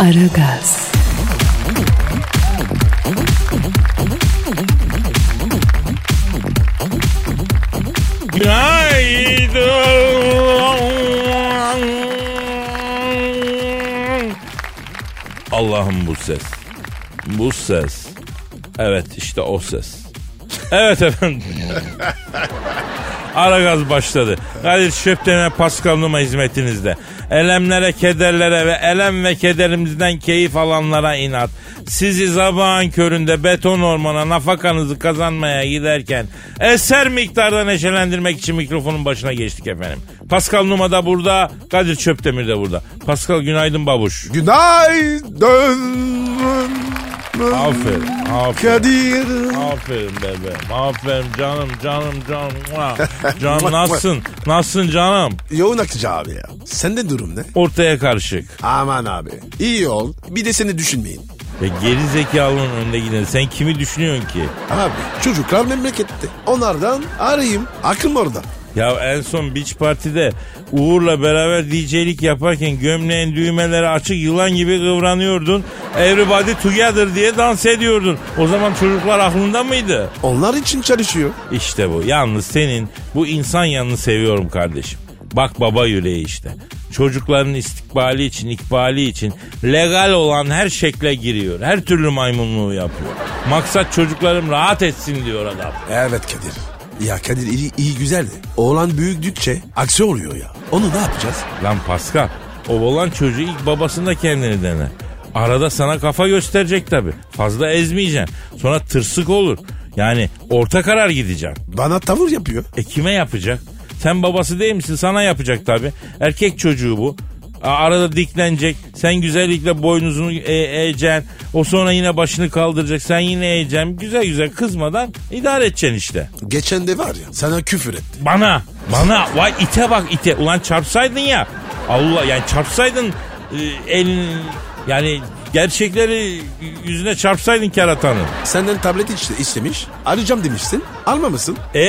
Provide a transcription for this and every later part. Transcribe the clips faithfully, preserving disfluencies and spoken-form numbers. Aragaz. Günaydın. Allah'ım bu ses. Bu ses. Evet işte o ses. Evet efendim. Aragaz başladı. Kadir Çöpdemir'e Pascal Nouma hizmetinizde. Elemlere, kederlere ve elem ve kederimizden keyif alanlara inat. Sizi sabahın köründe beton ormana nafakanızı kazanmaya giderken eser miktarda neşelendirmek için mikrofonun başına geçtik efendim. Pascal Nouma da burada, Kadir Çöpdemir de burada. Pascal günaydın babuş. Günaydın. Aferin, aferin. Kadir. Aferin bebeğim, aferin canım, canım, canım. Canım nasılsın, nasılsın canım? Yoğun akıcı abi ya. Sende durum ne? Ortaya karışık. Aman abi, iyi ol. Bir de seni düşünmeyin. Ya geri zekalının önüne giden sen kimi düşünüyorsun ki? Abi çocuklar memlekette. Onlardan arayayım, aklım orada. Ya en son Beach Party'de Uğur'la beraber D J'lik yaparken gömleğin düğmeleri açık yılan gibi kıvranıyordun. Everybody together diye dans ediyordun. O zaman çocuklar aklında mıydı? Onlar için çalışıyor. İşte bu. Yalnız senin bu insan yanını seviyorum kardeşim. Bak baba yüreği işte. Çocukların istikbali için, ikbali için legal olan her şekle giriyor. Her türlü maymunluğu yapıyor. Maksat çocuklarım rahat etsin diyor adam. Evet Kadir. Ya Kadir iyi, iyi güzel de oğlan büyüdükçe aksi oluyor ya. Onu ne yapacağız? Lan Pascal o oğlan çocuğu ilk babasında kendini dene. Arada sana kafa gösterecek tabii. Fazla ezmeyeceksin. Sonra tırsık olur. Yani orta karar gideceksin. Bana tavır yapıyor. E kime yapacak? Sen babası değil misin? Sana yapacak tabii. Erkek çocuğu bu. Arada diklenecek. Sen güzellikle boynuzunu eğeceksin. O sonra yine başını kaldıracak. Sen yine eğeceksin. Güzel güzel kızmadan idare edeceksin işte. Geçen de var ya sana küfür etti. Bana. Bana. Vay ite bak ite. Ulan çarpsaydın ya. Allah yani çarpsaydın elin yani gerçekleri yüzüne çarpsaydın keratanı. Senden tablet işte istemiş. Arayacağım demişsin. Almamışsın. E,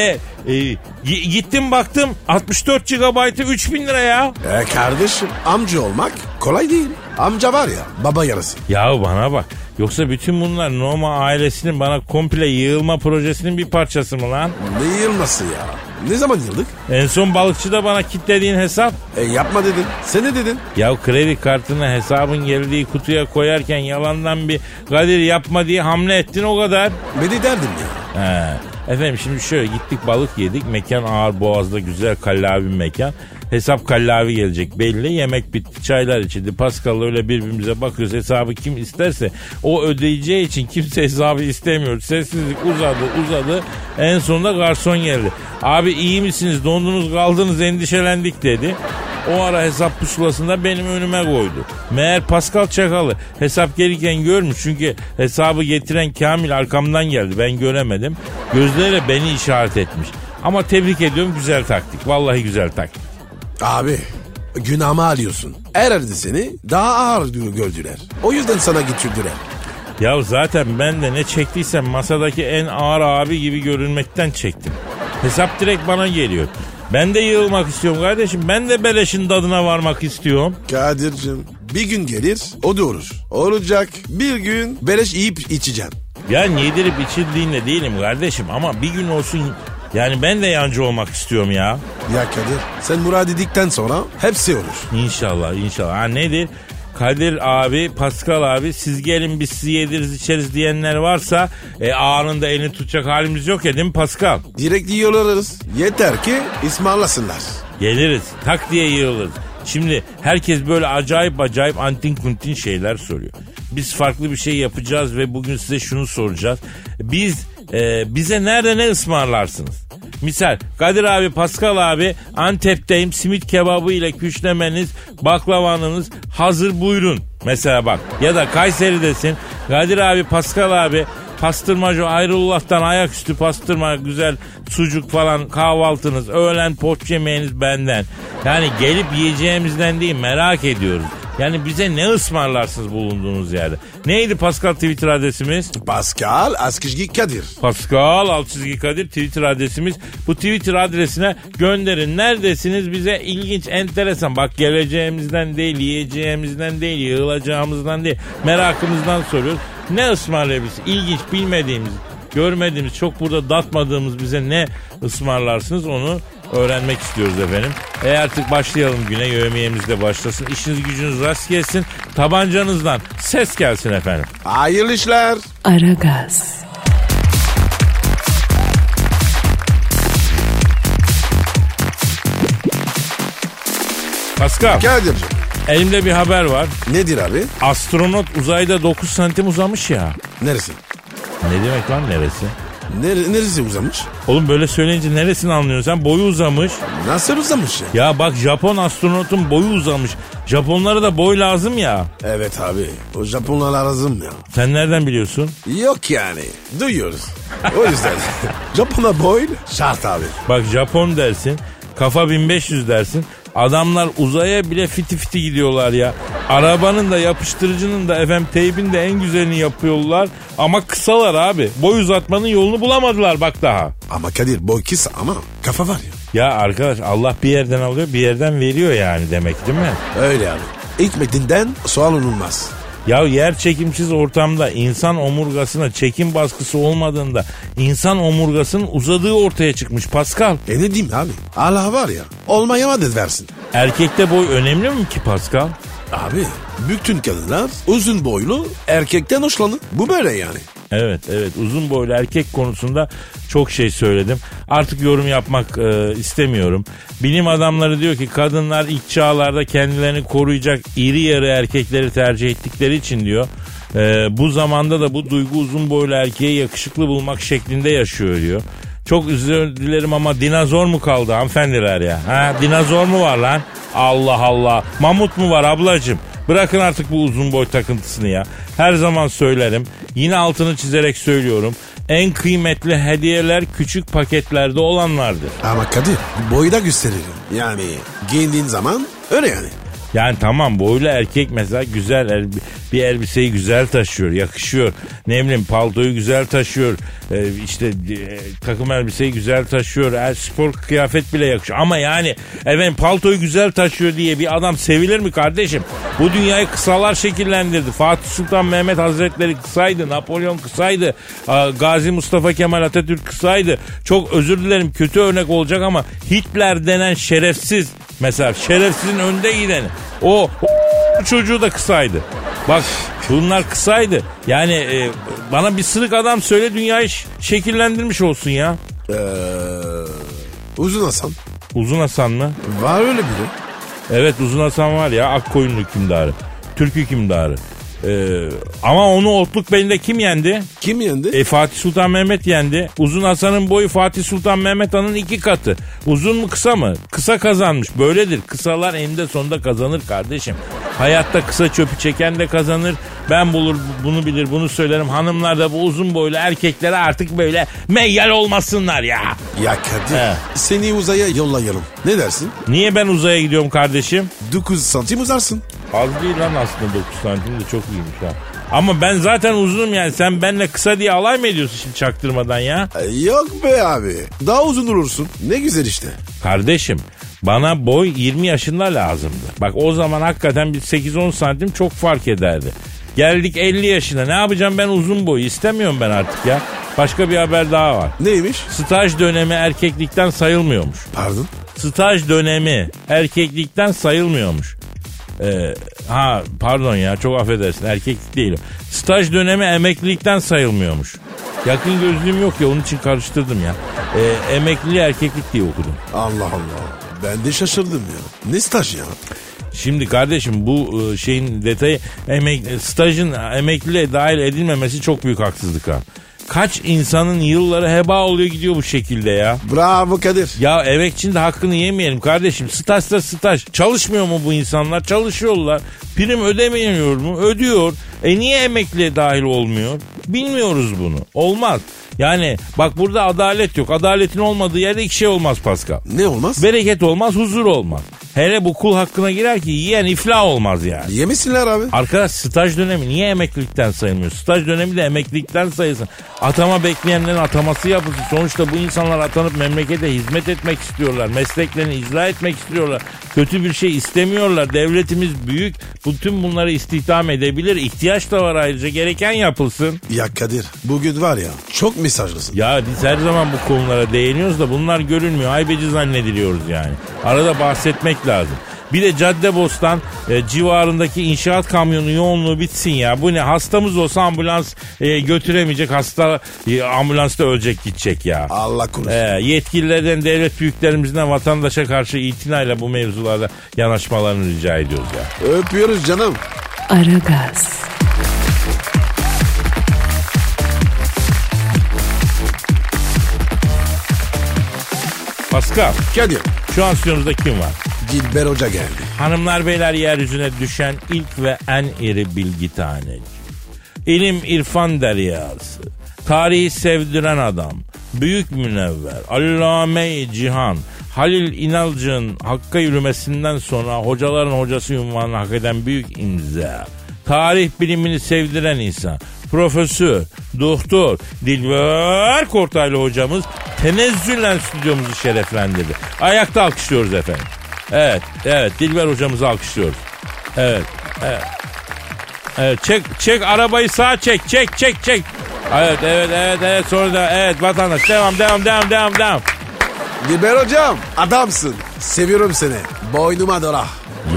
e gittim baktım altmış dört gigabaytı üç bin lira ya. E kardeşim amca olmak kolay değil. Amca var ya baba yarısı. Ya bana bak. Yoksa bütün bunlar Nouma ailesinin bana komple yığılma projesinin bir parçası mı lan? Ne yığılması ya? Ne zaman yıldık? En son balıkçıda bana kilitlediğin hesap. E yapma dedin. Sen ne dedin? Ya kredi kartını hesabın geldiği kutuya koyarken yalandan bir Kadir yapma diye hamle ettin o kadar. Beni derdin ya. He. Efendim şimdi şöyle gittik balık yedik. Mekan ağır boğazda güzel kallavi bir mekan. Hesap kallavi gelecek belli. Yemek bitti, çaylar içildi. Pascal'la öyle birbirimize bakıyoruz. Hesabı kim isterse o ödeyeceği için kimse hesabı istemiyor. Sessizlik uzadı uzadı. En sonunda garson geldi. Abi iyi misiniz? Dondunuz kaldınız endişelendik dedi. O ara hesap pusulasında benim önüme koydu. Meğer Pascal Çakalı hesap gelirken görmüş. Çünkü hesabı getiren Kamil arkamdan geldi. Ben göremedim. Gözleriyle beni işaret etmiş. Ama tebrik ediyorum güzel taktik. Vallahi güzel taktik. Abi günahımı alıyorsun. Her yerde seni daha ağır gördüler. O yüzden sana getirdiler. Ya zaten ben de ne çektiysem masadaki en ağır abi gibi görünmekten çektim. Hesap direkt bana geliyor. Ben de yığılmak istiyorum kardeşim. Ben de beleşin tadına varmak istiyorum. Kadir'cim bir gün gelir o da olur. Olacak bir gün beleş yiyip içeceğim. Ya yedirip içildiğinde değilim kardeşim ama bir gün olsun... Yani ben de yancı olmak istiyorum ya. Ya Kadir sen Murat dedikten sonra hepsi olur. İnşallah inşallah. Ha nedir? Kadir abi, Pascal abi siz gelin biz sizi yediriz içeriz diyenler varsa e, anında elini tutacak halimiz yok ya değil mi Pascal? Direkt yığılırız. Yeter ki ısmarlasınlar. Geliriz. Tak diye yığılırız. Şimdi herkes böyle acayip acayip antin kuntin şeyler soruyor. Biz farklı bir şey yapacağız ve bugün size şunu soracağız. Biz... Ee, bize nerede ne ısmarlarsınız? Misal Kadir abi, Pascal abi, Antep'teyim, simit kebabı ile küşlemeniz, baklavanınız hazır buyurun. Mesela bak, ya da Kayseri'desin, Kadir abi, Pascal abi, pastırmacı Hayrullah'tan ayaküstü pastırma, güzel sucuk falan, kahvaltınız, öğlen poğaça yemeğiniz benden. Yani gelip yiyeceğimizden değil, merak ediyoruz. Yani bize ne ısmarlarsınız bulunduğunuz yerde? Neydi Pascal Twitter adresimiz? Pascal Askizgi Kadir. Pascal Askizgi Kadir Twitter adresimiz. Bu Twitter adresine gönderin. Neredesiniz? Bize ilginç, enteresan. Bak, geleceğimizden değil, yiyeceğimizden değil, yığılacağımızdan değil. Merakımızdan soruyoruz. Ne ısmarlayabiliriz? İlginç, bilmediğimiz, görmediğimiz, çok burada datmadığımız bize ne ısmarlarsınız onu öğrenmek istiyoruz efendim. E artık başlayalım güne, yövmiyemiz de başlasın. İşiniz gücünüz rast gelsin, tabancanızdan ses gelsin efendim. Hayırlı işler. Aragaz. Pascal. Kadir. Elimde bir haber var. Nedir abi? Astronot uzayda dokuz santim uzamış ya. Neresi? Ne demek lan neresi? Nere, neresi uzamış? Oğlum böyle söyleyince neresini anlıyorsun sen? Boyu uzamış. Nasıl uzamış ya? Ya bak, Japon astronotun boyu uzamış. Japonlara da boy lazım ya. Evet abi, o Japonlara lazım ya. Sen nereden biliyorsun? Yok yani, duyuyoruz. O yüzden Japon'a boy şart abi. Bak, Japon dersin, kafa bin beş yüz dersin. Adamlar uzaya bile fiti fiti gidiyorlar ya. Arabanın da yapıştırıcının da efendim teybin de en güzelini yapıyorlar. Ama kısalar abi. Boy uzatmanın yolunu bulamadılar bak daha. Ama Kadir, boy kısa ama kafa var ya. Ya arkadaş, Allah bir yerden alıyor bir yerden veriyor yani, demek değil mi? Öyle abi. Hikmetinden sual olunmaz. Ya yer çekimsiz ortamda insan omurgasına çekim baskısı olmadığında insan omurgasının uzadığı ortaya çıkmış Pascal. E ne diyeyim abi? Allah var ya, olmaya vadet versin. Erkekte boy önemli mi ki Pascal? Abi bütün kadınlar uzun boylu erkekten hoşlanır. Bu böyle yani. Evet evet, uzun boylu erkek konusunda çok şey söyledim. Artık yorum yapmak e, istemiyorum. Bilim adamları diyor ki kadınlar ilk çağlarda kendilerini koruyacak iri yarı erkekleri tercih ettikleri için diyor. E, bu zamanda da bu duygu uzun boylu erkeği yakışıklı bulmak şeklinde yaşıyor diyor. Çok özür dilerim ama dinozor mu kaldı hanımefendiler ya? Ha, dinozor mu var lan? Allah Allah. Mamut mu var ablacığım? Bırakın artık bu uzun boy takıntısını ya. Her zaman söylerim. Yine altını çizerek söylüyorum. En kıymetli hediyeler küçük paketlerde olanlardır. Ama Kadir, boyu da gösteririm. Yani giyindiğin zaman öyle yani. Yani tamam, boylu erkek mesela güzel elb- bir elbiseyi güzel taşıyor, yakışıyor. Ne bileyim, paltoyu güzel taşıyor. Ee, işte e, takım elbiseyi güzel taşıyor. E, spor kıyafet bile yakışıyor. Ama yani efendim paltoyu güzel taşıyor diye bir adam sevilir mi kardeşim? Bu dünyayı kısalar şekillendirdi. Fatih Sultan Mehmet Hazretleri kısaydı. Napolyon kısaydı. E, Gazi Mustafa Kemal Atatürk kısaydı. Çok özür dilerim, kötü örnek olacak ama Hitler denen şerefsiz, mesela şerefsizin önde gideni. O, o çocuğu da kısaydı. Bak bunlar kısaydı. Yani e, bana bir sırık adam söyle, dünyayı ş- şekillendirmiş olsun ya. Ee, Uzun Hasan. Uzun Hasan mı? Var öyle biri. Evet, Uzun Hasan var ya, Akkoyunlu hükümdarı. Türk hükümdarı. Ee, ama onu Otlukbeli'nde kim yendi? Kim yendi? E, Fatih Sultan Mehmet yendi. Uzun Hasan'ın boyu Fatih Sultan Mehmet Han'ın iki katı. Uzun mu kısa mı? Kısa kazanmış. Böyledir. Kısalar eninde sonunda kazanır kardeşim. Hayatta kısa çöpü çeken de kazanır. Ben bulur, bunu bilir, bunu söylerim. Hanımlar da bu uzun boylu erkeklere artık böyle meyyal olmasınlar ya. Ya Kadir, he, seni uzaya yollayalım. Ne dersin? Niye ben uzaya gidiyorum kardeşim? dokuz santim uzarsın. Az değil lan aslında, dokuz santim de çok iyiymiş ha. Ama ben zaten uzunum yani, sen benimle kısa diye alay mı ediyorsun şimdi çaktırmadan ya? Yok be abi, daha uzun olursun, ne güzel işte. Kardeşim bana boy yirmi yaşında lazımdı. Bak o zaman hakikaten bir sekiz on santim çok fark ederdi. Geldik elli yaşına, ne yapacağım ben uzun boyu, istemiyorum ben artık ya. Başka bir haber daha var. Neymiş? Staj dönemi erkeklikten sayılmıyormuş. Pardon? Staj dönemi erkeklikten sayılmıyormuş. Ee, ha pardon ya, çok affedersin, erkeklik değilim. Staj dönemi emeklilikten sayılmıyormuş. Yakın gözlüğüm yok ya, onun için karıştırdım ya. Ee, emekli erkeklik diye okudum. Allah Allah, ben de şaşırdım ya. Ne staj ya? Şimdi kardeşim bu şeyin detayı, emek, stajın emekliliğe dahil edilmemesi çok büyük haksızlık ha. Kaç insanın yılları heba oluyor gidiyor bu şekilde ya. Bravo Kadir. Ya emekçinin de hakkını yemeyelim kardeşim. Staj da staj. Çalışmıyor mu bu insanlar? Çalışıyorlar. Prim ödemiyor mu? Ödüyor. E niye emekliye dahil olmuyor? Bilmiyoruz bunu. Olmaz. Yani bak burada adalet yok. Adaletin olmadığı yerde iki şey olmaz Pascal. Ne olmaz? Bereket olmaz, huzur olmaz. Hele bu kul hakkına girer ki yiyen iflah olmaz yani. Yemişsinler abi. Arkadaş staj dönemi niye emeklilikten sayılmıyor? Staj dönemi de emeklilikten sayılsın. Atama bekleyenlerin ataması yapılsın. Sonuçta bu insanlar atanıp memlekete hizmet etmek istiyorlar. Mesleklerini icra etmek istiyorlar. Kötü bir şey istemiyorlar. Devletimiz büyük. Bütün bunları istihdam edebilir. İhtiyaç da var ayrıca. Gereken yapılsın. Ya Kadir bugün var ya çok mesajlısın. Ya biz her zaman bu konulara değiniyoruz da bunlar görünmüyor. Haybeci zannediliyoruz yani. Arada bahsetmek lazım. Bir de Caddebostan e, civarındaki inşaat kamyonu yoğunluğu bitsin ya. Bu ne? Hastamız olsa ambulans e, götüremeyecek. Hasta e, ambulansta ölecek gidecek ya. Allah korusun. E, yetkililerden, devlet büyüklerimizden vatandaşa karşı itinayla bu mevzularda yanaşmalarını rica ediyoruz ya. Öpüyoruz canım. Aragaz. Pascal. Kadir. Şu an stüdyomuzda kim var? İlber Hoca geldi. Hanımlar beyler yeryüzüne düşen ilk ve en iri bilgi taneci. İlim irfan deryası. Tarihi sevdiren adam. Büyük münevver. Allame-i Cihan. Halil İnalcık'ın Hakk'a yürümesinden sonra hocaların hocası unvanını hak eden büyük imza. Tarih bilimini sevdiren insan. Profesör, doktor, İlber Kortaylı hocamız tenezzülen stüdyomuzu şereflendirdi. Ayakta alkışlıyoruz efendim. Evet, evet. Dilber hocamızı alkışlıyoruz. Evet, evet. Evet, çek, çek arabayı sağa çek, çek, çek, çek. Evet, evet, evet, evet. Sonra da evet vatandaş. Devam, devam, devam, devam, devam. Dilber hocam, adamsın. Seviyorum seni. Boynuma dola.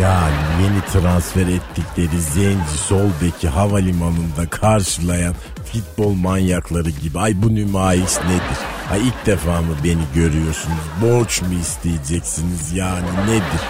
Ya yeni transfer ettikleri zenci sol beki havalimanında karşılayan futbol manyakları gibi. Ay bu nümayiş nedir? Ay ilk defa mı beni görüyorsunuz? Borç mu isteyeceksiniz yani nedir?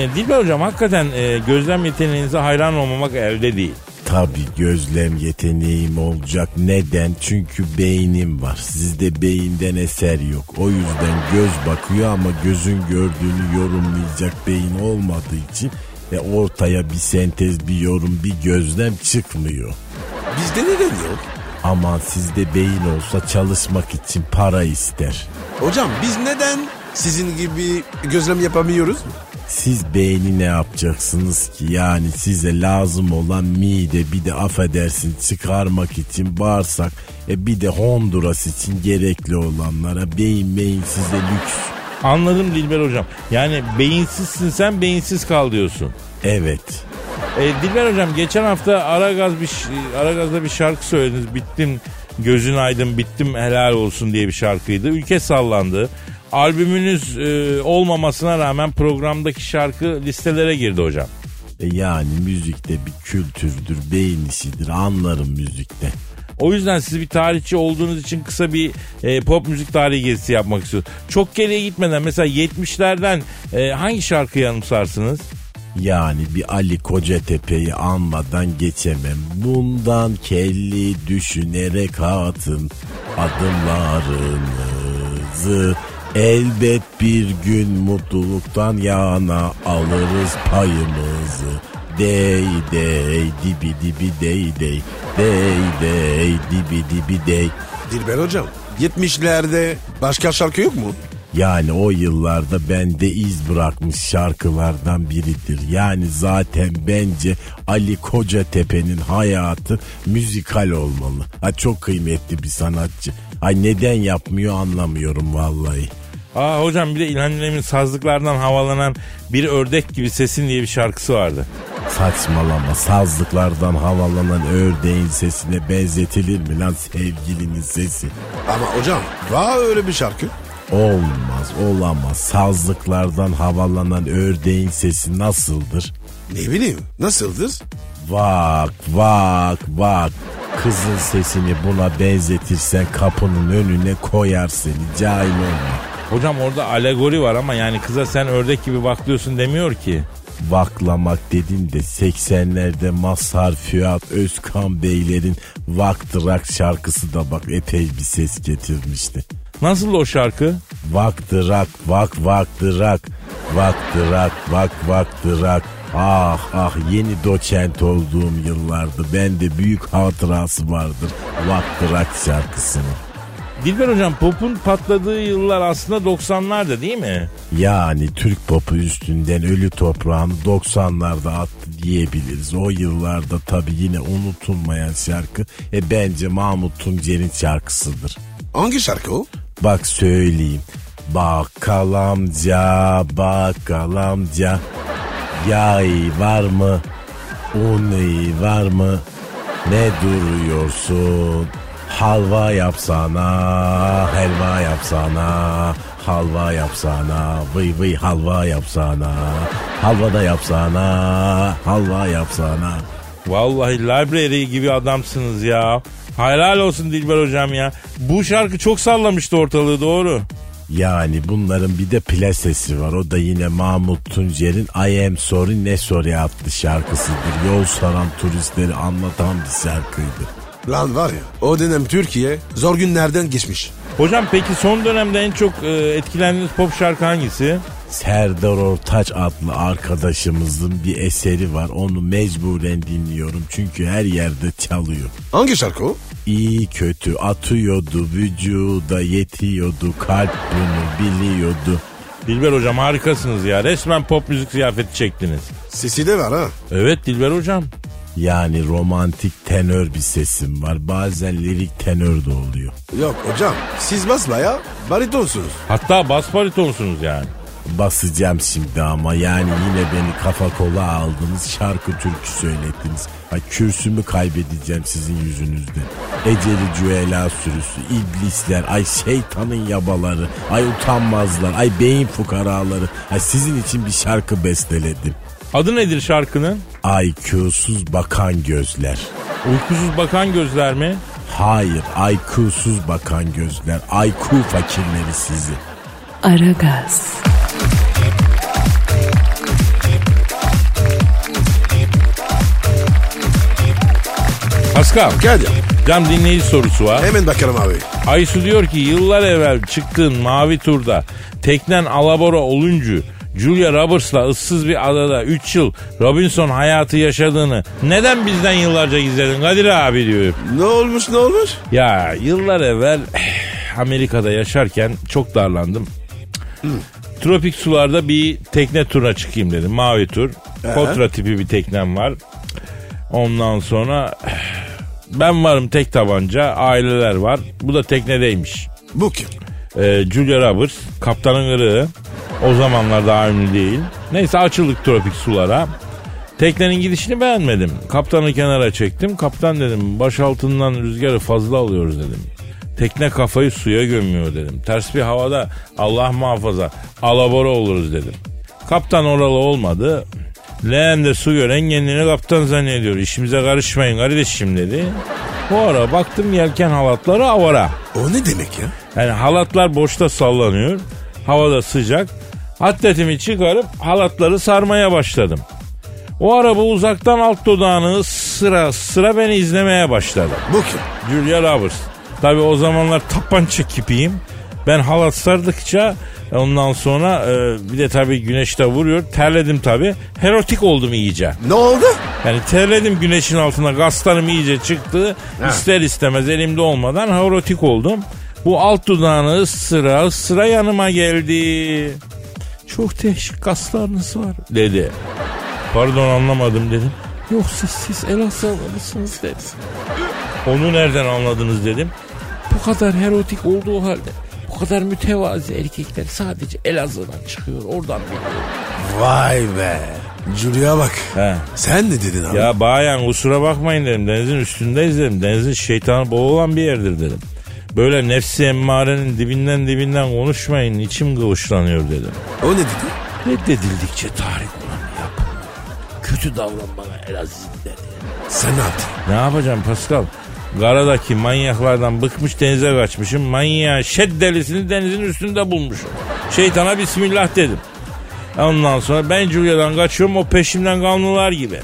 E, Dilber hocam hakikaten e, gözlem yeteneğinize hayran olmamak elde değil. Tabii gözlem yeteneğim olacak. Neden? Çünkü beynim var. Sizde beyinden eser yok. O yüzden göz bakıyor ama gözün gördüğünü yorumlayacak beyin olmadığı için ve ortaya bir sentez, bir yorum, bir gözlem çıkmıyor. Bizde neden yok? Aman sizde beyin olsa çalışmak için para ister. Hocam biz neden sizin gibi gözlem yapamıyoruz mu? Siz beyni ne yapacaksınız ki? Yani size lazım olan mide, bir de affedersin çıkarmak için bağırsak, e bir de Honduras için gerekli olanlara beyin beyin size lüks. Anladım Dilber hocam. Yani beyinsizsin sen, beyinsiz kal diyorsun. Evet. E, Dilber hocam geçen hafta Aragaz bir, Aragaz'da bir şarkı söylediniz. Bittim gözün aydın, bittim helal olsun diye bir şarkıydı. Ülke sallandı. Albümünüz e, olmamasına rağmen programdaki şarkı listelere girdi hocam. E yani müzikte bir kültürdür, beyin işidir, anlarım müzikte. O yüzden siz bir tarihçi olduğunuz için kısa bir e, pop müzik tarihi gezisi yapmak istiyorsunuz. Çok geriye gitmeden mesela yetmişlerden e, hangi şarkıyı anımsarsınız? Yani bir Ali Kocatepe'yi anmadan geçemem. Bundan kelli düşünerek atın adımlarınızı. Elbet bir gün mutluluktan yana alırız payımızı. Dey dey dibi dibi dey dey. Dey dey dibi dibi dey. Dilber hocam yetmişlerde başka şarkı yok mu? Yani o yıllarda bende iz bırakmış şarkılardan biridir. Yani zaten bence Ali Kocatepe'nin hayatı müzikal olmalı. Ha, çok kıymetli bir sanatçı. Ay neden yapmıyor anlamıyorum vallahi. Aa hocam bir de İlhan Ülemin sazlıklardan havalanan bir ördek gibi sesin diye bir şarkısı vardı. Saçmalama, sazlıklardan havalanan ördeğin sesine benzetilir mi lan sevgilinin sesi? Ama hocam daha öyle bir şarkı. Olmaz, olamaz. Sazlıklardan havalanan ördeğin sesi nasıldır? Ne bileyim, nasıldır? Vak, vak, vak. Kızın sesini buna benzetirsen kapının önüne koyar seni. Cahil olma. Hocam orada alegori var ama yani kıza sen ördek gibi bak diyorsun demiyor ki. Vaklamak dedim de seksenlerde Mazhar Fuat Özkan Beylerin Vaktırak şarkısı da bak epey bir ses getirmişti. Nasıl o şarkı? Vaktırak, vak vaktırak, vaktırak, vak vaktırak. Ah ah yeni doçent olduğum yıllardı. Bende büyük hatırası vardır Vaktırak şarkısını. Dilber hocam, popun patladığı yıllar aslında doksanlarda değil mi? Yani Türk popu üstünden ölü toprağını doksanlarda attı diyebiliriz. O yıllarda tabii yine unutulmayan şarkı e bence Mahmut Tuncer'in şarkısıdır. Hangi şarkı o? Bak söyleyeyim. Bakkal amca, bakkal amca. Yay var mı? Un iyi var mı? Ne duruyorsun? Halva yapsana, helva yapsana, halva yapsana, vıy vıy halva yapsana, halva da yapsana, halva yapsana. Vallahi library gibi adamsınız ya. Helal olsun Dilber hocam ya. Bu şarkı çok sallamıştı ortalığı, doğru. Yani bunların bir de plasesi var. O da yine Mahmut Tuncer'in I Am Sorry Ne Sorry adlı şarkısıdır. Yol saran turistleri anlatan bir şarkıydı. Lan var ya, o dönem Türkiye zor günlerden geçmiş. Hocam peki son dönemde en çok e, etkilendiğiniz pop şarkı hangisi? Serdar Ortaç adlı arkadaşımızın bir eseri var. Onu mecburen dinliyorum çünkü her yerde çalıyor. Hangi şarkı o? İyi kötü atıyordu, vücuda yetiyordu, kalp bunu biliyordu. Dilber hocam harikasınız ya, resmen pop müzik ziyafeti çektiniz. Sesi de var ha. Evet Dilber hocam. Yani romantik tenör bir sesim var. Bazen lirik tenör de oluyor. Yok hocam, siz basla ya, baritonsunuz. Hatta bas baritonsunuz yani. Basacağım şimdi ama yani yine beni kafa kola aldınız. Şarkı türkü söylettiniz. Ha, kürsümü kaybedeceğim sizin yüzünüzden. Eceli cüela sürüsü, iblisler, ay şeytanın yabaları, ay utanmazlar, ay beyin fukaraları. Ha, sizin için bir şarkı besteledim. Adı nedir şarkının? I Q'suz bakan gözler. Uykusuz bakan gözler mi? Hayır, I Q'suz bakan gözler. I Q fakirleri sizi. Aragaz. Pascal. Gel ya. Cam dinleyici sorusu var. Hemen bakalım abi. Aysu diyor ki yıllar evvel çıktığın Mavi Tur'da teknen alabora oluncu Julia Roberts'la ıssız bir adada üç yıl Robinson hayatı yaşadığını neden bizden yıllarca gizledin Kadir abi diyor. Ne olmuş ne olmuş? Ya yıllar evvel Amerika'da yaşarken çok darlandım. Hı. Tropik sularda bir tekne turuna çıkayım dedim. Mavi tur. Ee? Kotra tipi bir teknem var. Ondan sonra ben varım tek tabanca, aileler var. Bu da teknedeymiş. Bu kim? Ee, Julia Roberts, kaptanın ırığı. O zamanlar daha ünlü değil. Neyse açıldık tropik sulara. Teknenin gidişini beğenmedim. Kaptanı kenara çektim. Kaptan dedim, baş altından rüzgarı fazla alıyoruz dedim. Tekne kafayı suya gömüyor dedim. Ters bir havada Allah muhafaza alabora oluruz dedim. Kaptan oralı olmadı. Leğen de su gören kendini kaptan zannediyor. İşimize karışmayın kardeşim dedi. Bu ara baktım yelken halatları avara. O ne demek ya? Yani halatlar boşta sallanıyor. Havada sıcak. Atletimi çıkarıp halatları sarmaya başladım. O araba uzaktan alt dudağını sıra sıra beni izlemeye başladı. Bu kim? Julia Roberts. Tabii o zamanlar tapança kipiyim. Ben halat sardıkça ondan sonra e, bir de tabii güneş de vuruyor. Terledim tabii. Erotik oldum iyice. Ne oldu? Yani terledim güneşin altına. Kaslarım iyice çıktı. Ha. İster istemez elimde olmadan erotik oldum. Bu alt dudağını sıra sıra yanıma geldi. Çok değişik kaslarınız var dedi. Pardon anlamadım dedim. Yoksa siz Elazığlı mısınız dedi. Onu nereden anladınız dedim. Bu kadar erotik olduğu halde bu kadar mütevazi erkekler sadece Elazığ'dan çıkıyor, oradan biliyorum. Vay be. Julia bak. He. Sen ne dedin abi? Ya bayan kusura bakmayın dedim. Denizin üstündeyiz dedim. Denizin şeytanı bol olan bir yerdir dedim. Böyle nefsi emmarenin dibinden dibinden konuşmayın, içim kıvışlanıyor dedim. O ne dedi? Reddedildikçe tarih olanı yap. Kötü davran bana Elazığ'ın dedi. Sen ne yaptın? Ne yapacağım Pascal? Karadaki manyaklardan bıkmış denize kaçmışım. Manyağın şeddelisini denizin üstünde bulmuşum. Şeytana bismillah dedim. Ondan sonra ben Julia'dan kaçıyorum, o peşimden kanlılar gibi.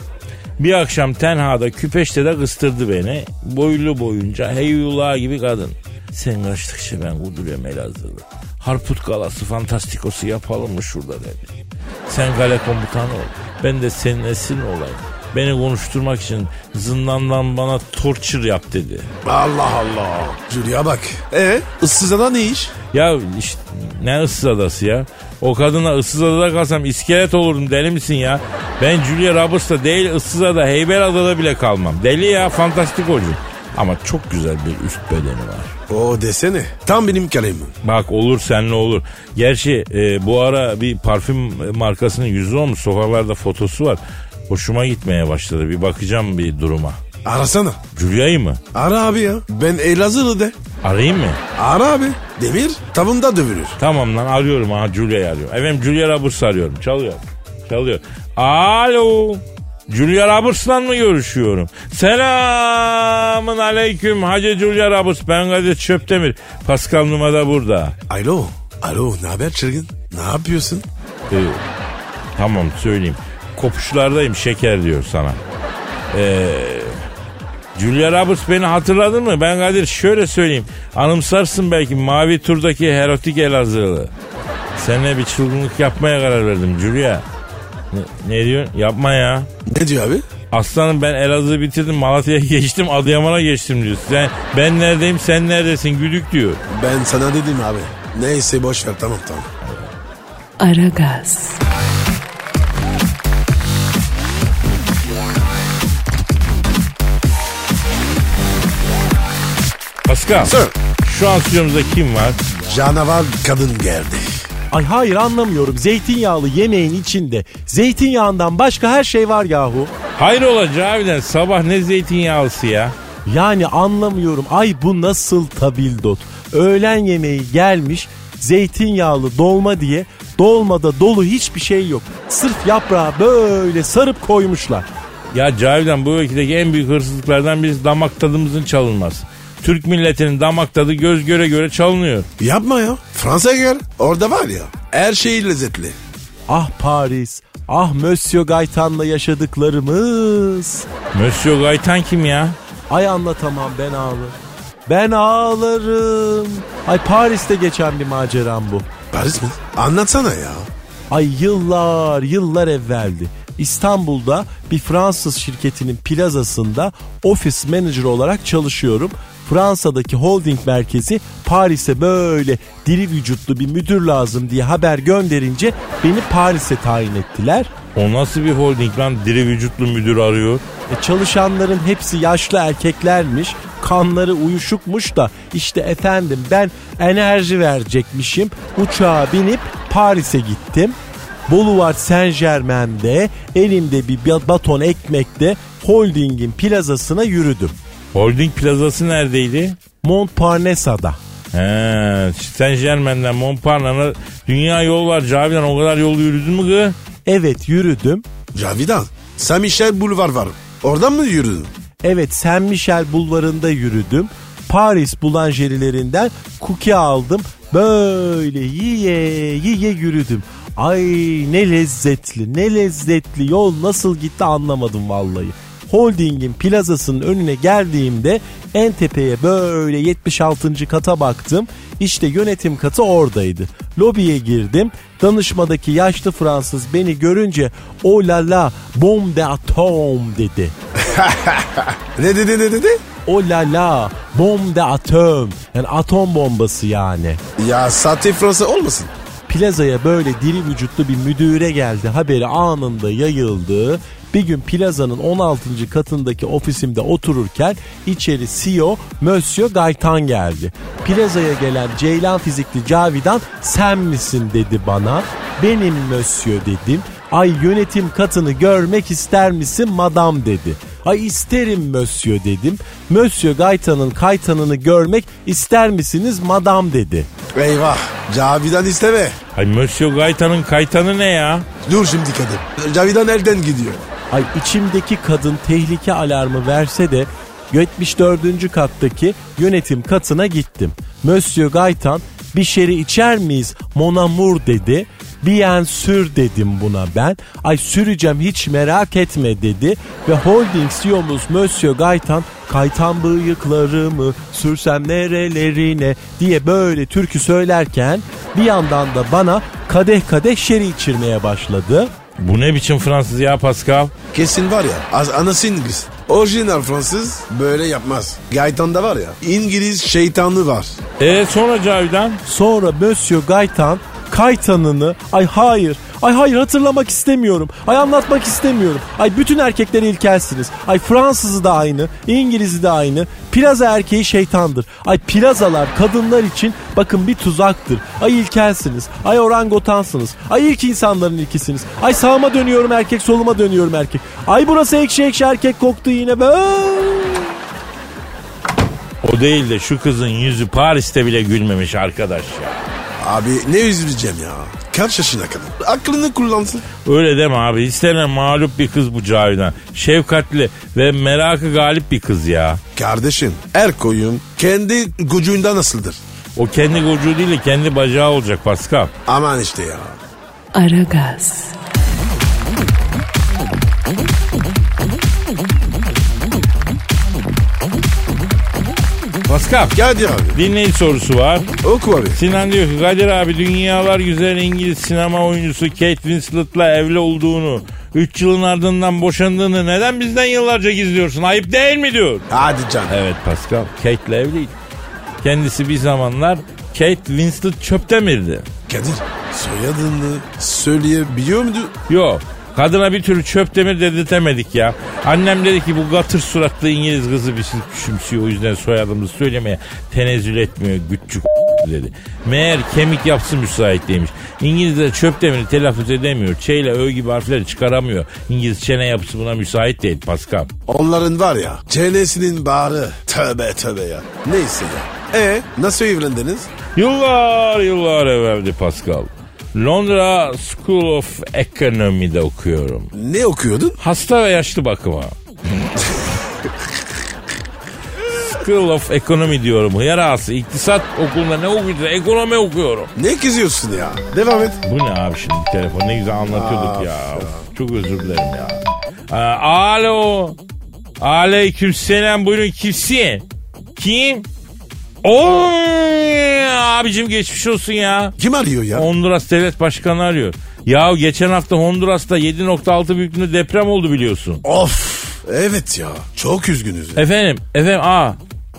Bir akşam tenhada küpeşte de kıstırdı beni. Boylu boyunca heyula gibi kadın. Sen kaçtıkça ben kuduruyorum Elazığ'da. Harput galası fantastikosu yapalım mı şurada dedi. Sen kale komutanı ol. Ben de senin esin olayım. Beni konuşturmak için zindandan bana torture yap dedi. Allah Allah. Julia bak. Eee ıssız ada ne iş? Ya işte, ne ıssız adası ya? O kadına ıssız adada kalsam iskelet olurum, deli misin ya? Ben Julia Roberts'ta değil ıssız ada, Heybeliada'da bile kalmam. Deli ya, fantastik oyuncu. Ama çok güzel bir üst bedeni var. O desene. Tam benim kalemim. Bak olur, seninle olur. Gerçi e, bu ara bir parfüm markasının yüzü olmuş. Sokaklarda fotosu var. Hoşuma gitmeye başladı. Bir bakacağım bir duruma. Arasana. Julia'yı mı? Ara abi ya. Ben Elazığlı de. Arayayım mı? Ara abi. Demir tavında dövülür. Tamam lan, arıyorum. Aha Julia'yı arıyorum. Efendim Julia Roberts'ı arıyorum. Çalıyor. Çalıyor. Alo. Julia Roberts'la mı görüşüyorum? Selamın aleyküm Hacı Julia Roberts. Ben Kadir Çöpdemir. Pascal Nouma da burada. Alo. Alo, ne haber çılgın? Ne yapıyorsun? Ee, tamam söyleyeyim. Kopuşlardayım şeker diyor sana. Ee, Julia Roberts beni hatırladın mı? Ben Kadir şöyle söyleyeyim. Anımsarsın belki, Mavi Tur'daki erotik Elazığlı. Seninle bir çılgınlık yapmaya karar verdim Julia. Ne, ne diyorsun? Yapma ya. Ne diyor abi? Aslanım ben Elazığ'ı bitirdim, Malatya'ya geçtim, Adıyaman'a geçtim diyor. Sen, ben neredeyim sen neredesin güdük diyor. Ben sana dedim abi. Neyse boş ver, tamam tamam. Aragaz. Pascal. Sir. Şu an stüdyomuzda kim var? Canavar kadın geldi. Ay hayır, anlamıyorum. Zeytinyağlı yemeğin içinde zeytinyağından başka her şey var yahu. Hayır olacağı abiden, sabah ne zeytinyağlısı ya? Yani anlamıyorum. Ay bu nasıl tabildot? Öğlen yemeği gelmiş zeytinyağlı dolma diye, dolmada dolu hiçbir şey yok. Sırf yaprağı böyle sarıp koymuşlar. Ya Cavidan, bu ülkedeki en büyük hırsızlıklardan birisi damak tadımızın çalınması. Türk milletinin damak tadı göz göre göre çalınıyor. Yapma ya. Fransa'ya gel. Orada var ya. Her şey lezzetli. Ah Paris. Ah Monsieur Gaitan'la yaşadıklarımız. Monsieur Gaitan kim ya? Ay anlatamam, ben ağlarım. Ben ağlarım. Ay Paris'te geçen bir maceram bu. Paris mi? Anlatsana ya. Ay yıllar yıllar evveldi. İstanbul'da bir Fransız şirketinin plazasında ofis manager olarak çalışıyorum. Fransa'daki holding merkezi Paris'e böyle diri vücutlu bir müdür lazım diye haber gönderince beni Paris'e tayin ettiler. O nasıl bir holding lan, diri vücutlu müdür arıyor? E çalışanların hepsi yaşlı erkeklermiş, kanları uyuşukmuş da işte efendim ben enerji verecekmişim. Uçağa binip Paris'e gittim. Boulevard Saint-Germain'de elimde bir baton ekmekte holdingin plazasına yürüdüm. Holding plazası neredeydi? Montparnasse'da. He, Saint-Germain'den Montparnasse'a dünya yol var Cavidan, o kadar yol yürüdün mü kız? Evet yürüdüm. Cavidan, Saint Michel Boulevard var. Oradan mı yürüdün? Evet, Saint Michel Bulvarı'nda yürüdüm. Paris boulangerilerinden kuki aldım. Böyle yiye yiye yürüdüm. Ay ne lezzetli, ne lezzetli. Yol nasıl gitti anlamadım vallahi. Holdingin plazasının önüne geldiğimde en tepeye böyle yetmiş altıncı kata baktım. İşte yönetim katı oradaydı. Lobiye girdim. Danışmadaki yaşlı Fransız beni görünce "Oh la la, bombe atom" dedi. Ne dedi ne dedi? "Oh la la, bombe atom." Yani atom bombası yani. Ya sahte Fransa olmasın? Plazaya böyle diri vücutlu bir müdüre geldi. Haberi anında yayıldı. Bir gün plazanın on altıncı katındaki ofisimde otururken içeri C E O Monsieur Gaitan geldi. Plazaya gelen Ceylan fizikli Cavidan sen misin dedi bana. Benim Monsieur dedim. Ay yönetim katını görmek ister misin madam dedi. Ay isterim Monsieur dedim. Monsieur Gaitan'ın kaytanını görmek ister misiniz madam dedi. Eyvah, Cavidan isteme. Ay Monsieur Gaitan'ın kaytanı ne ya? Dur şimdi kadın. Cavidan elden gidiyor. Ay içimdeki kadın tehlike alarmı verse de yetmiş dördüncü kattaki yönetim katına gittim. Monsieur Gaitan bir şeri içer miyiz mon amour dedi. Bien sûr dedim buna ben. Ay süreceğim hiç merak etme dedi. Ve holding C E O'muz Monsieur Gaitan, kaytan bıyıklarımı sürsem nerelerine diye böyle türkü söylerken bir yandan da bana kadeh kadeh şeri içirmeye başladı. Bu ne biçim Fransız ya Pascal? Kesin var ya, az anası İngiliz. Orijinal Fransız böyle yapmaz. Gaitan'da var ya, İngiliz şeytanlığı var. E sonra Cavidan? Sonra Monsieur Gaitan kaytanını, ay hayır, ay hayır hatırlamak istemiyorum, ay anlatmak istemiyorum, ay bütün erkekler ilkelsiniz, ay Fransızı da aynı, İngiliz'i de aynı, plaza erkeği şeytandır, ay plazalar kadınlar için bakın bir tuzaktır, ay ilkelsiniz, ay orangotansınız, ay ilk insanların ilkisiniz, ay sağıma dönüyorum erkek, soluma dönüyorum erkek, ay burası ekşi ekşi erkek koktu yine be. O değil de şu kızın yüzü Paris'te bile gülmemiş arkadaş ya. Abi ne üzüleceğim ya. Kaç yaşına kadar? Aklını kullansın. Öyle deme abi. İstenen mağlup bir kız bu Cavidan. Şefkatli ve merakı galip bir kız ya. Kardeşim her koyun kendi gocuğunda nasıldır? O kendi gocuğu değil de kendi bacağı olacak Pascal. Aman işte ya. Aragaz. Pascal. Kadir abi. Dinleyin sorusu var. Oku abi. Sinan diyor ki Kadir abi dünyalar güzel İngiliz sinema oyuncusu Kate Winslet'la evli olduğunu, üç yılın ardından boşandığını neden bizden yıllarca gizliyorsun? Ayıp değil mi diyor. Hadi canım. Evet Pascal. Kate'le evliydi. Kendisi bir zamanlar Kate Winslet Çöpdemir'di. Kadir soyadını söyleyebiliyor muydu? Yok. Kadına bir türlü Çöpdemir dedirtemedik ya. Annem dedi ki bu gatır suratlı İngiliz kızı bizi küçümsüyor. O yüzden soyadımızı söylemeye tenezzül etmiyor. Güççük dedi. Meğer kemik yapısı müsait değilmiş. İngilizler Çöpdemir'i telaffuz edemiyor. Ç'yle Ö gibi harfleri çıkaramıyor. İngiliz çene yapısı buna müsait değil Pascal. Onların var ya çenesinin bağrı. Tövbe tövbe ya. Neyse ya. E nasıl evlendiniz? Yıllar yıllar evveldi Pascal. Londra School of Economy'de okuyorum. Ne okuyordun? Hasta ve yaşlı bakıma. School of Economy diyorum. Hıyar ağası. İktisat okulunda ne okuyacağız? Ekonomi okuyorum. Ne kızıyorsun ya? Devam et. Bu ne abi şimdi telefon? Ne güzel anlatıyorduk ya. ya. Çok özür dilerim ya. Aa, alo. Aleyküm selam. Buyurun kimsin? Kim? Ooo abicim geçmiş olsun ya. Kim arıyor ya? Honduras devlet başkanı arıyor. Ya geçen hafta Honduras'ta yedi nokta altı büyüklüğünde deprem oldu biliyorsun. Of evet ya çok üzgünüz. Ya. Efendim efendim aa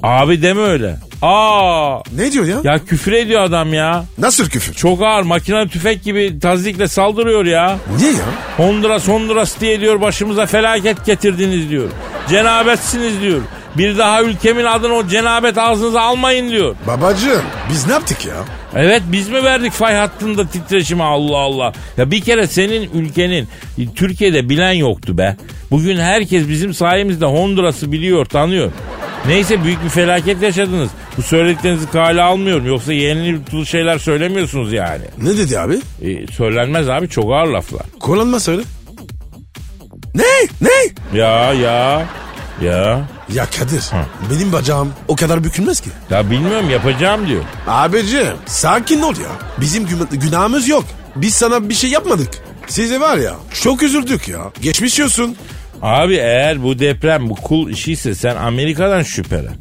abi deme öyle. Aa. Ne diyor ya? Ya küfür ediyor adam ya. Nasıl küfür? Çok ağır makinalı tüfek gibi tazikle saldırıyor ya. Niye ya? Honduras Honduras diye diyor başımıza felaket getirdiniz diyor. Cenabetsiniz diyor. Bir daha ülkemin adını o cenabet ağzınıza almayın diyor. Babacığım biz ne yaptık ya? Evet biz mi verdik fay hattında titreşimi Allah Allah. Ya bir kere senin ülkenin Türkiye'de bilen yoktu be. Bugün herkes bizim sayemizde Honduras'ı biliyor tanıyor. Neyse büyük bir felaket yaşadınız. Bu söylediklerinizi kale almıyorum. Yoksa yeni şeyler söylemiyorsunuz yani. Ne dedi abi? E, söylenmez abi çok ağır laflar. Kullanma söyle. Ne? Ne? Ya ya. Ya. Ya Kadir ha. Benim bacağım o kadar bükülmez ki. Ya bilmiyorum yapacağım diyor. Abiciğim sakin ol ya. Bizim gün- günahımız yok. Biz sana bir şey yapmadık. Sizi var ya çok üzüldük ya. Geçmiş olsun. Abi eğer bu deprem bu kul işiyse sen Amerika'dan şüphelen.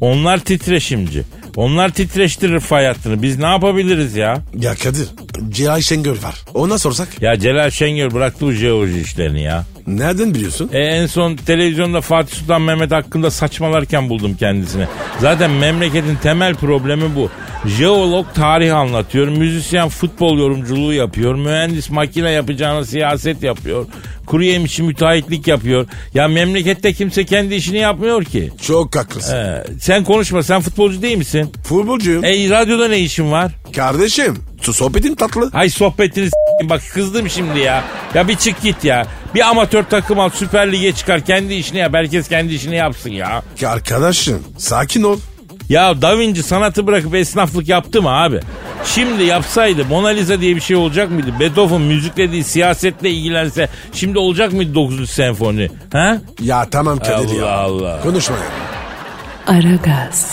Onlar titreşimci. Onlar titreştirir fay hattını. Biz ne yapabiliriz ya? Ya Kadir Celal Şengör var. Ona sorsak. Ya Celal Şengör bıraktı bu jeoloji işlerini ya. Nereden biliyorsun? E, en son televizyonda Fatih Sultan Mehmet hakkında saçmalarken buldum kendisini. Zaten memleketin temel problemi bu. Jeolog tarih anlatıyor, müzisyen futbol yorumculuğu yapıyor, mühendis makine yapacağına siyaset yapıyor, kuru yemişi müteahhitlik yapıyor. Ya memlekette kimse kendi işini yapmıyor ki. Çok haklısın. E, sen konuşma, sen futbolcu değil misin? Futbolcuyum. E radyoda ne işin var? Kardeşim, su sohbetin tatlı. Hay sohbetiniz bak kızdım şimdi ya. Ya bir çık git ya. Bir amatör takım al Süper Lig'e çıkar kendi işini yap. Herkes kendi işini yapsın ya. Ya arkadaşım sakin ol. Ya Da Vinci sanatı bırakıp esnaflık yaptı mı abi? Şimdi yapsaydı Mona Lisa diye bir şey olacak mıydı? Beethoven müzikle değil siyasetle ilgilense şimdi olacak mıydı dokuzuncu senfoni? Ha? Ya tamam Kadir ya. Allah Allah. Konuşma ya. Aragaz.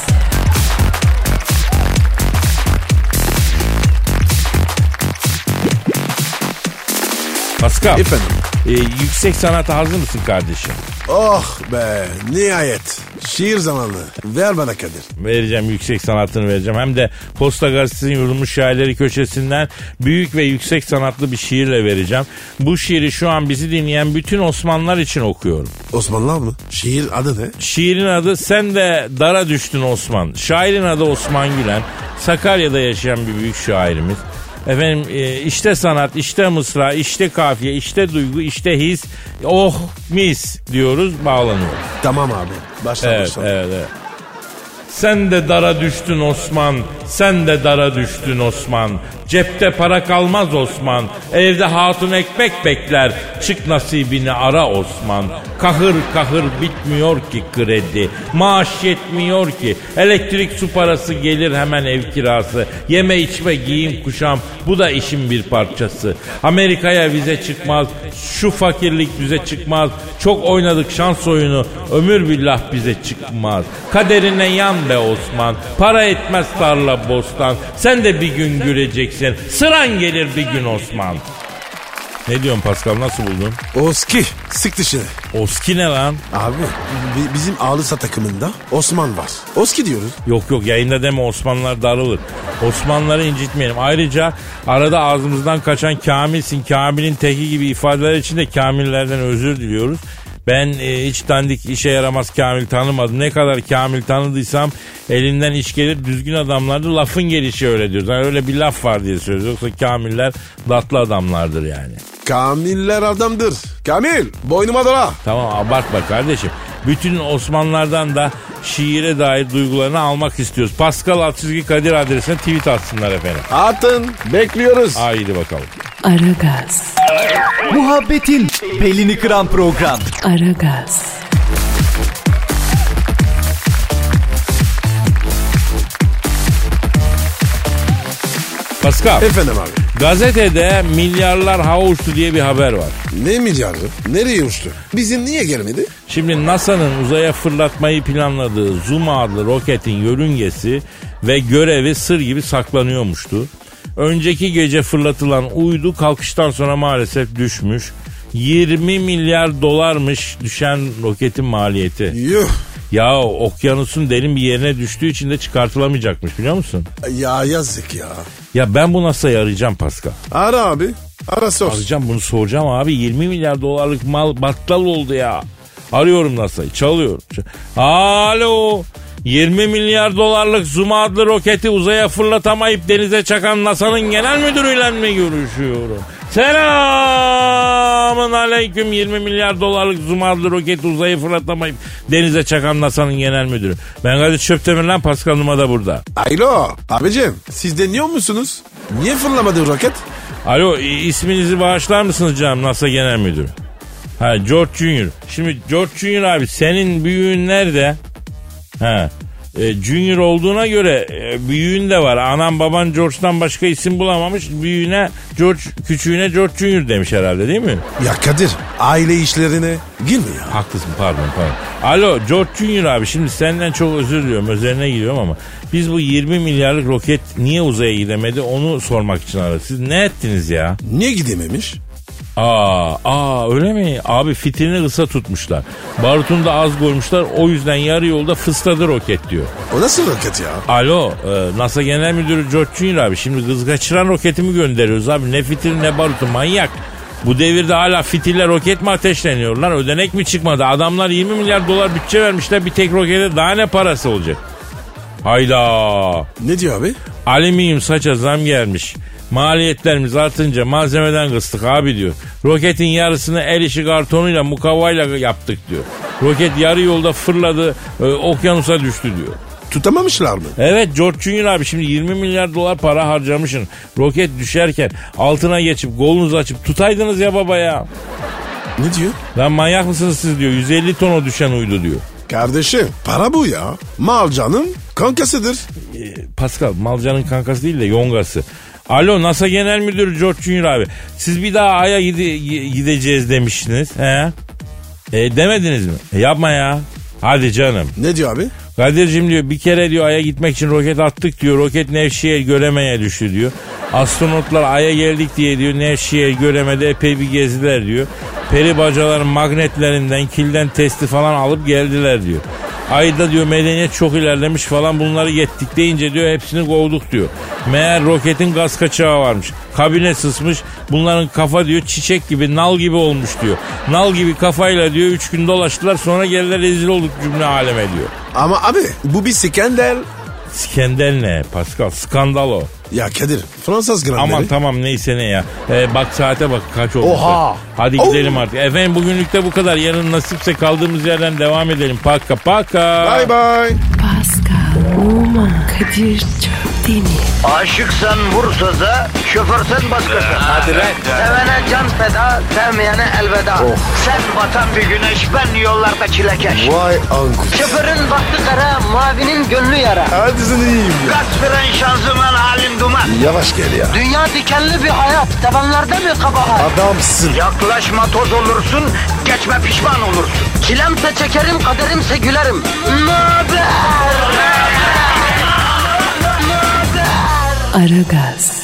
Pascal. Efendim? E, yüksek sanata hazır mısın kardeşim? Oh be, nihayet. Şiir zamanı. Ver bana Kadir. Vereceğim, yüksek sanatını vereceğim. Hem de Posta Gazetesi'nin yorulmuş şairleri köşesinden büyük ve yüksek sanatlı bir şiirle vereceğim. Bu şiiri şu an bizi dinleyen bütün Osmanlılar için okuyorum. Osmanlılar mı? Şiir adı ne? Şiirin adı Sen de Dara Düştün Osman. Şairin adı Osman Gülen. Sakarya'da yaşayan bir büyük şairimiz. Efendim işte sanat, işte mısra, işte kafiye, işte duygu, işte his, oh mis diyoruz, bağlanıyoruz. Tamam abi, başla evet, başla. Evet, evet. Sen de dara düştün Osman, sen de dara düştün Osman. Cepte para kalmaz Osman, evde hatun ekmek bekler. Çık nasibini ara Osman. Kahır kahır bitmiyor ki kredi, maaş yetmiyor ki. Elektrik su parası gelir hemen ev kirası. Yeme içme giyim kuşam, bu da işin bir parçası. Amerika'ya vize çıkmaz, şu fakirlik bize çıkmaz. Çok oynadık şans oyunu, ömür billah bize çıkmaz. Kaderine yan be Osman, para etmez tarla bostan. Sen de bir gün güleceksin. Sıran gelir bir gün Osman. Ne diyorsun Pascal, nasıl buldun? Oski, sık dışarı. Oski ne lan? Abi b- bizim Ağlısa takımında Osman var. Oski diyoruz. Yok yok, yayında deme, Osmanlılar darılır. Osmanlıları incitmeyelim. Ayrıca arada ağzımızdan kaçan Kamilsin, Kamil'in teki gibi ifadeler için de Kamillerden özür diliyoruz. Ben e, hiç dandik, işe yaramaz Kamil tanımadım. Ne kadar Kamil tanıdıysam elinden iş gelir düzgün adamlardı. Lafın gelişi öyle diyoruz. Yani öyle bir laf var diye söylüyoruz. Yoksa Kamiller datlı adamlardır yani. Kamiller adamdır. Kamil boynuma dola. Tamam, abartma kardeşim. Bütün Osmanlılardan da şiire dair duygularını almak istiyoruz. Pascal Altçizgi Kadir adresine tweet atsınlar efendim. Atın, bekliyoruz. Haydi bakalım. Aragaz. Muhabbetin belini kıran program. Aragaz. Pascal. Efendim abi. Gazetede milyarlar hava uçtu diye bir haber var. Ne milyarı? Nereye uçtu? Bizim niye gelmedi? Şimdi NASA'nın uzaya fırlatmayı planladığı Zuma adlı roketin yörüngesi ve görevi sır gibi saklanıyormuştu. Önceki gece fırlatılan uydu kalkıştan sonra maalesef düşmüş. yirmi milyar dolarmış düşen roketin maliyeti. Yuh. Ya okyanusun derin bir yerine düştüğü için de çıkartılamayacakmış, biliyor musun? Ya yazık ya. Ya ben bu NASA'yı arayacağım Pascal. Ara abi. Ara sor. Arayacağım, bunu soracağım abi. yirmi milyar dolarlık mal battal oldu ya. Arıyorum NASA'yı. Çalıyorum. Alo. yirmi milyar dolarlık Zuma adlı roketi uzaya fırlatamayıp denize çakan NASA'nın genel müdürüyle mi görüşüyorum? Selamın aleyküm. yirmi milyar dolarlık Zuma adlı roketi uzaya fırlatamayıp denize çakan NASA'nın genel müdürü. Ben Kadir Çöpdemir, lan Pascal Nouma da burada. Alo abicim, siz deniyor musunuz? Niye fırlamadı roket? Alo, isminizi bağışlar mısınız canım, NASA genel müdürü? Ha, George Junior Şimdi George Junior abi, senin büyüğün nerede? Ha, e, Junior olduğuna göre e, büyüğün de var. Anam baban George'dan başka isim bulamamış. Büyüğüne George, küçüğüne George Junior demiş herhalde, değil mi? Ya Kadir, aile işlerine girme ya. Haklısın, pardon pardon. Alo George Junior abi, şimdi senden çok özür diliyorum, özeline giriyorum ama biz bu yirmi milyarlık roket niye uzaya gidemedi onu sormak için aradık. Siz ne ettiniz ya? Niye gidememiş? Aa, aa öyle mi? Abi fitini kısa tutmuşlar. Barutunu da az koymuşlar. O yüzden yarı yolda fısladı roket diyor. O nasıl roket ya? Alo, e, NASA Genel Müdürü George Junior abi, şimdi kız kaçıran roketimi gönderiyoruz abi. Ne fitili ne barutu, manyak. Bu devirde hala fitille roket mi ateşleniyor lan? Ödenek mi çıkmadı? Adamlar yirmi milyar dolar bütçe vermişler. Bir tek rokete daha ne parası olacak? Hayda. Ne diyor abi? Alüminyum saça zam gelmiş. Maliyetlerimiz artınca malzemeden kıstık abi diyor. Roketin yarısını el işi kartonuyla mukavvayla yaptık diyor. Roket yarı yolda fırladı, e, okyanusa düştü diyor. Tutamamışlar mı? Evet George Junior abi, şimdi yirmi milyar dolar para harcamışsın. Roket düşerken altına geçip kolunuzu açıp tutaydınız ya baba ya. Ne diyor? Lan manyak mısınız siz diyor. yüz elli ton o düşen uydu diyor. Kardeşim para bu ya. Malcanın kankasıdır. E, Pascal, malcanın kankası değil de yongası. Alo NASA Genel Müdürü George Junior abi, siz bir daha Ay'a gide- gideceğiz demiştiniz. He? E, demediniz mi? E, yapma ya. Hadi canım. Ne diyor abi? Kadir'cim diyor, bir kere diyor Ay'a gitmek için roket attık diyor. Roket Nevşehir Göreme'ye düştü diyor. Astronotlar Ay'a geldik diye diyor Nevşehir Göreme'de epey bir gezdiler diyor. Peri bacaların magnetlerinden, kilden testi falan alıp geldiler diyor. Ay'da diyor medeniyet çok ilerlemiş falan, bunları yettik deyince diyor hepsini kovduk diyor. Meğer roketin gaz kaçağı varmış. Kabine sısmış. Bunların kafa diyor çiçek gibi, nal gibi olmuş diyor. Nal gibi kafayla diyor üç gün dolaştılar, sonra geldiler rezil olduk cümle aleme diyor. Ama abi bu bir skandal. Skandal ne Pascal? Skandalo. Ya Kadir, Fransız granderi. Aman tamam neyse ne ya. Ee, bak saate bak kaç oldu. Oha. Hadi Oo. gidelim artık. Efendim bugünlük de bu kadar. Yarın nasipse kaldığımız yerden devam edelim. Paka paka. Bye bye. Pascal, Oman, Kadir, Çöpdemir. Aşıksan vursa da, şoförsen başkasın. Hadi lan. Sevene can feda, sevmeyene elveda. Oh. Sen batan bir güneş, ben yollarda çilekeş. Vay anku. Şoförün baktı kara, mavinin gönlü yara. Hadi sen iyiyim ya. Kasperen şanzıman halin duman. Yavaş gel ya. Dünya dikenli bir hayat, sevenlerde mi kabahar? Adamsın. Yaklaşma toz olursun, geçme pişman olursun. Çilemse çekerim, kaderimse gülerim. Möber! Aragaz.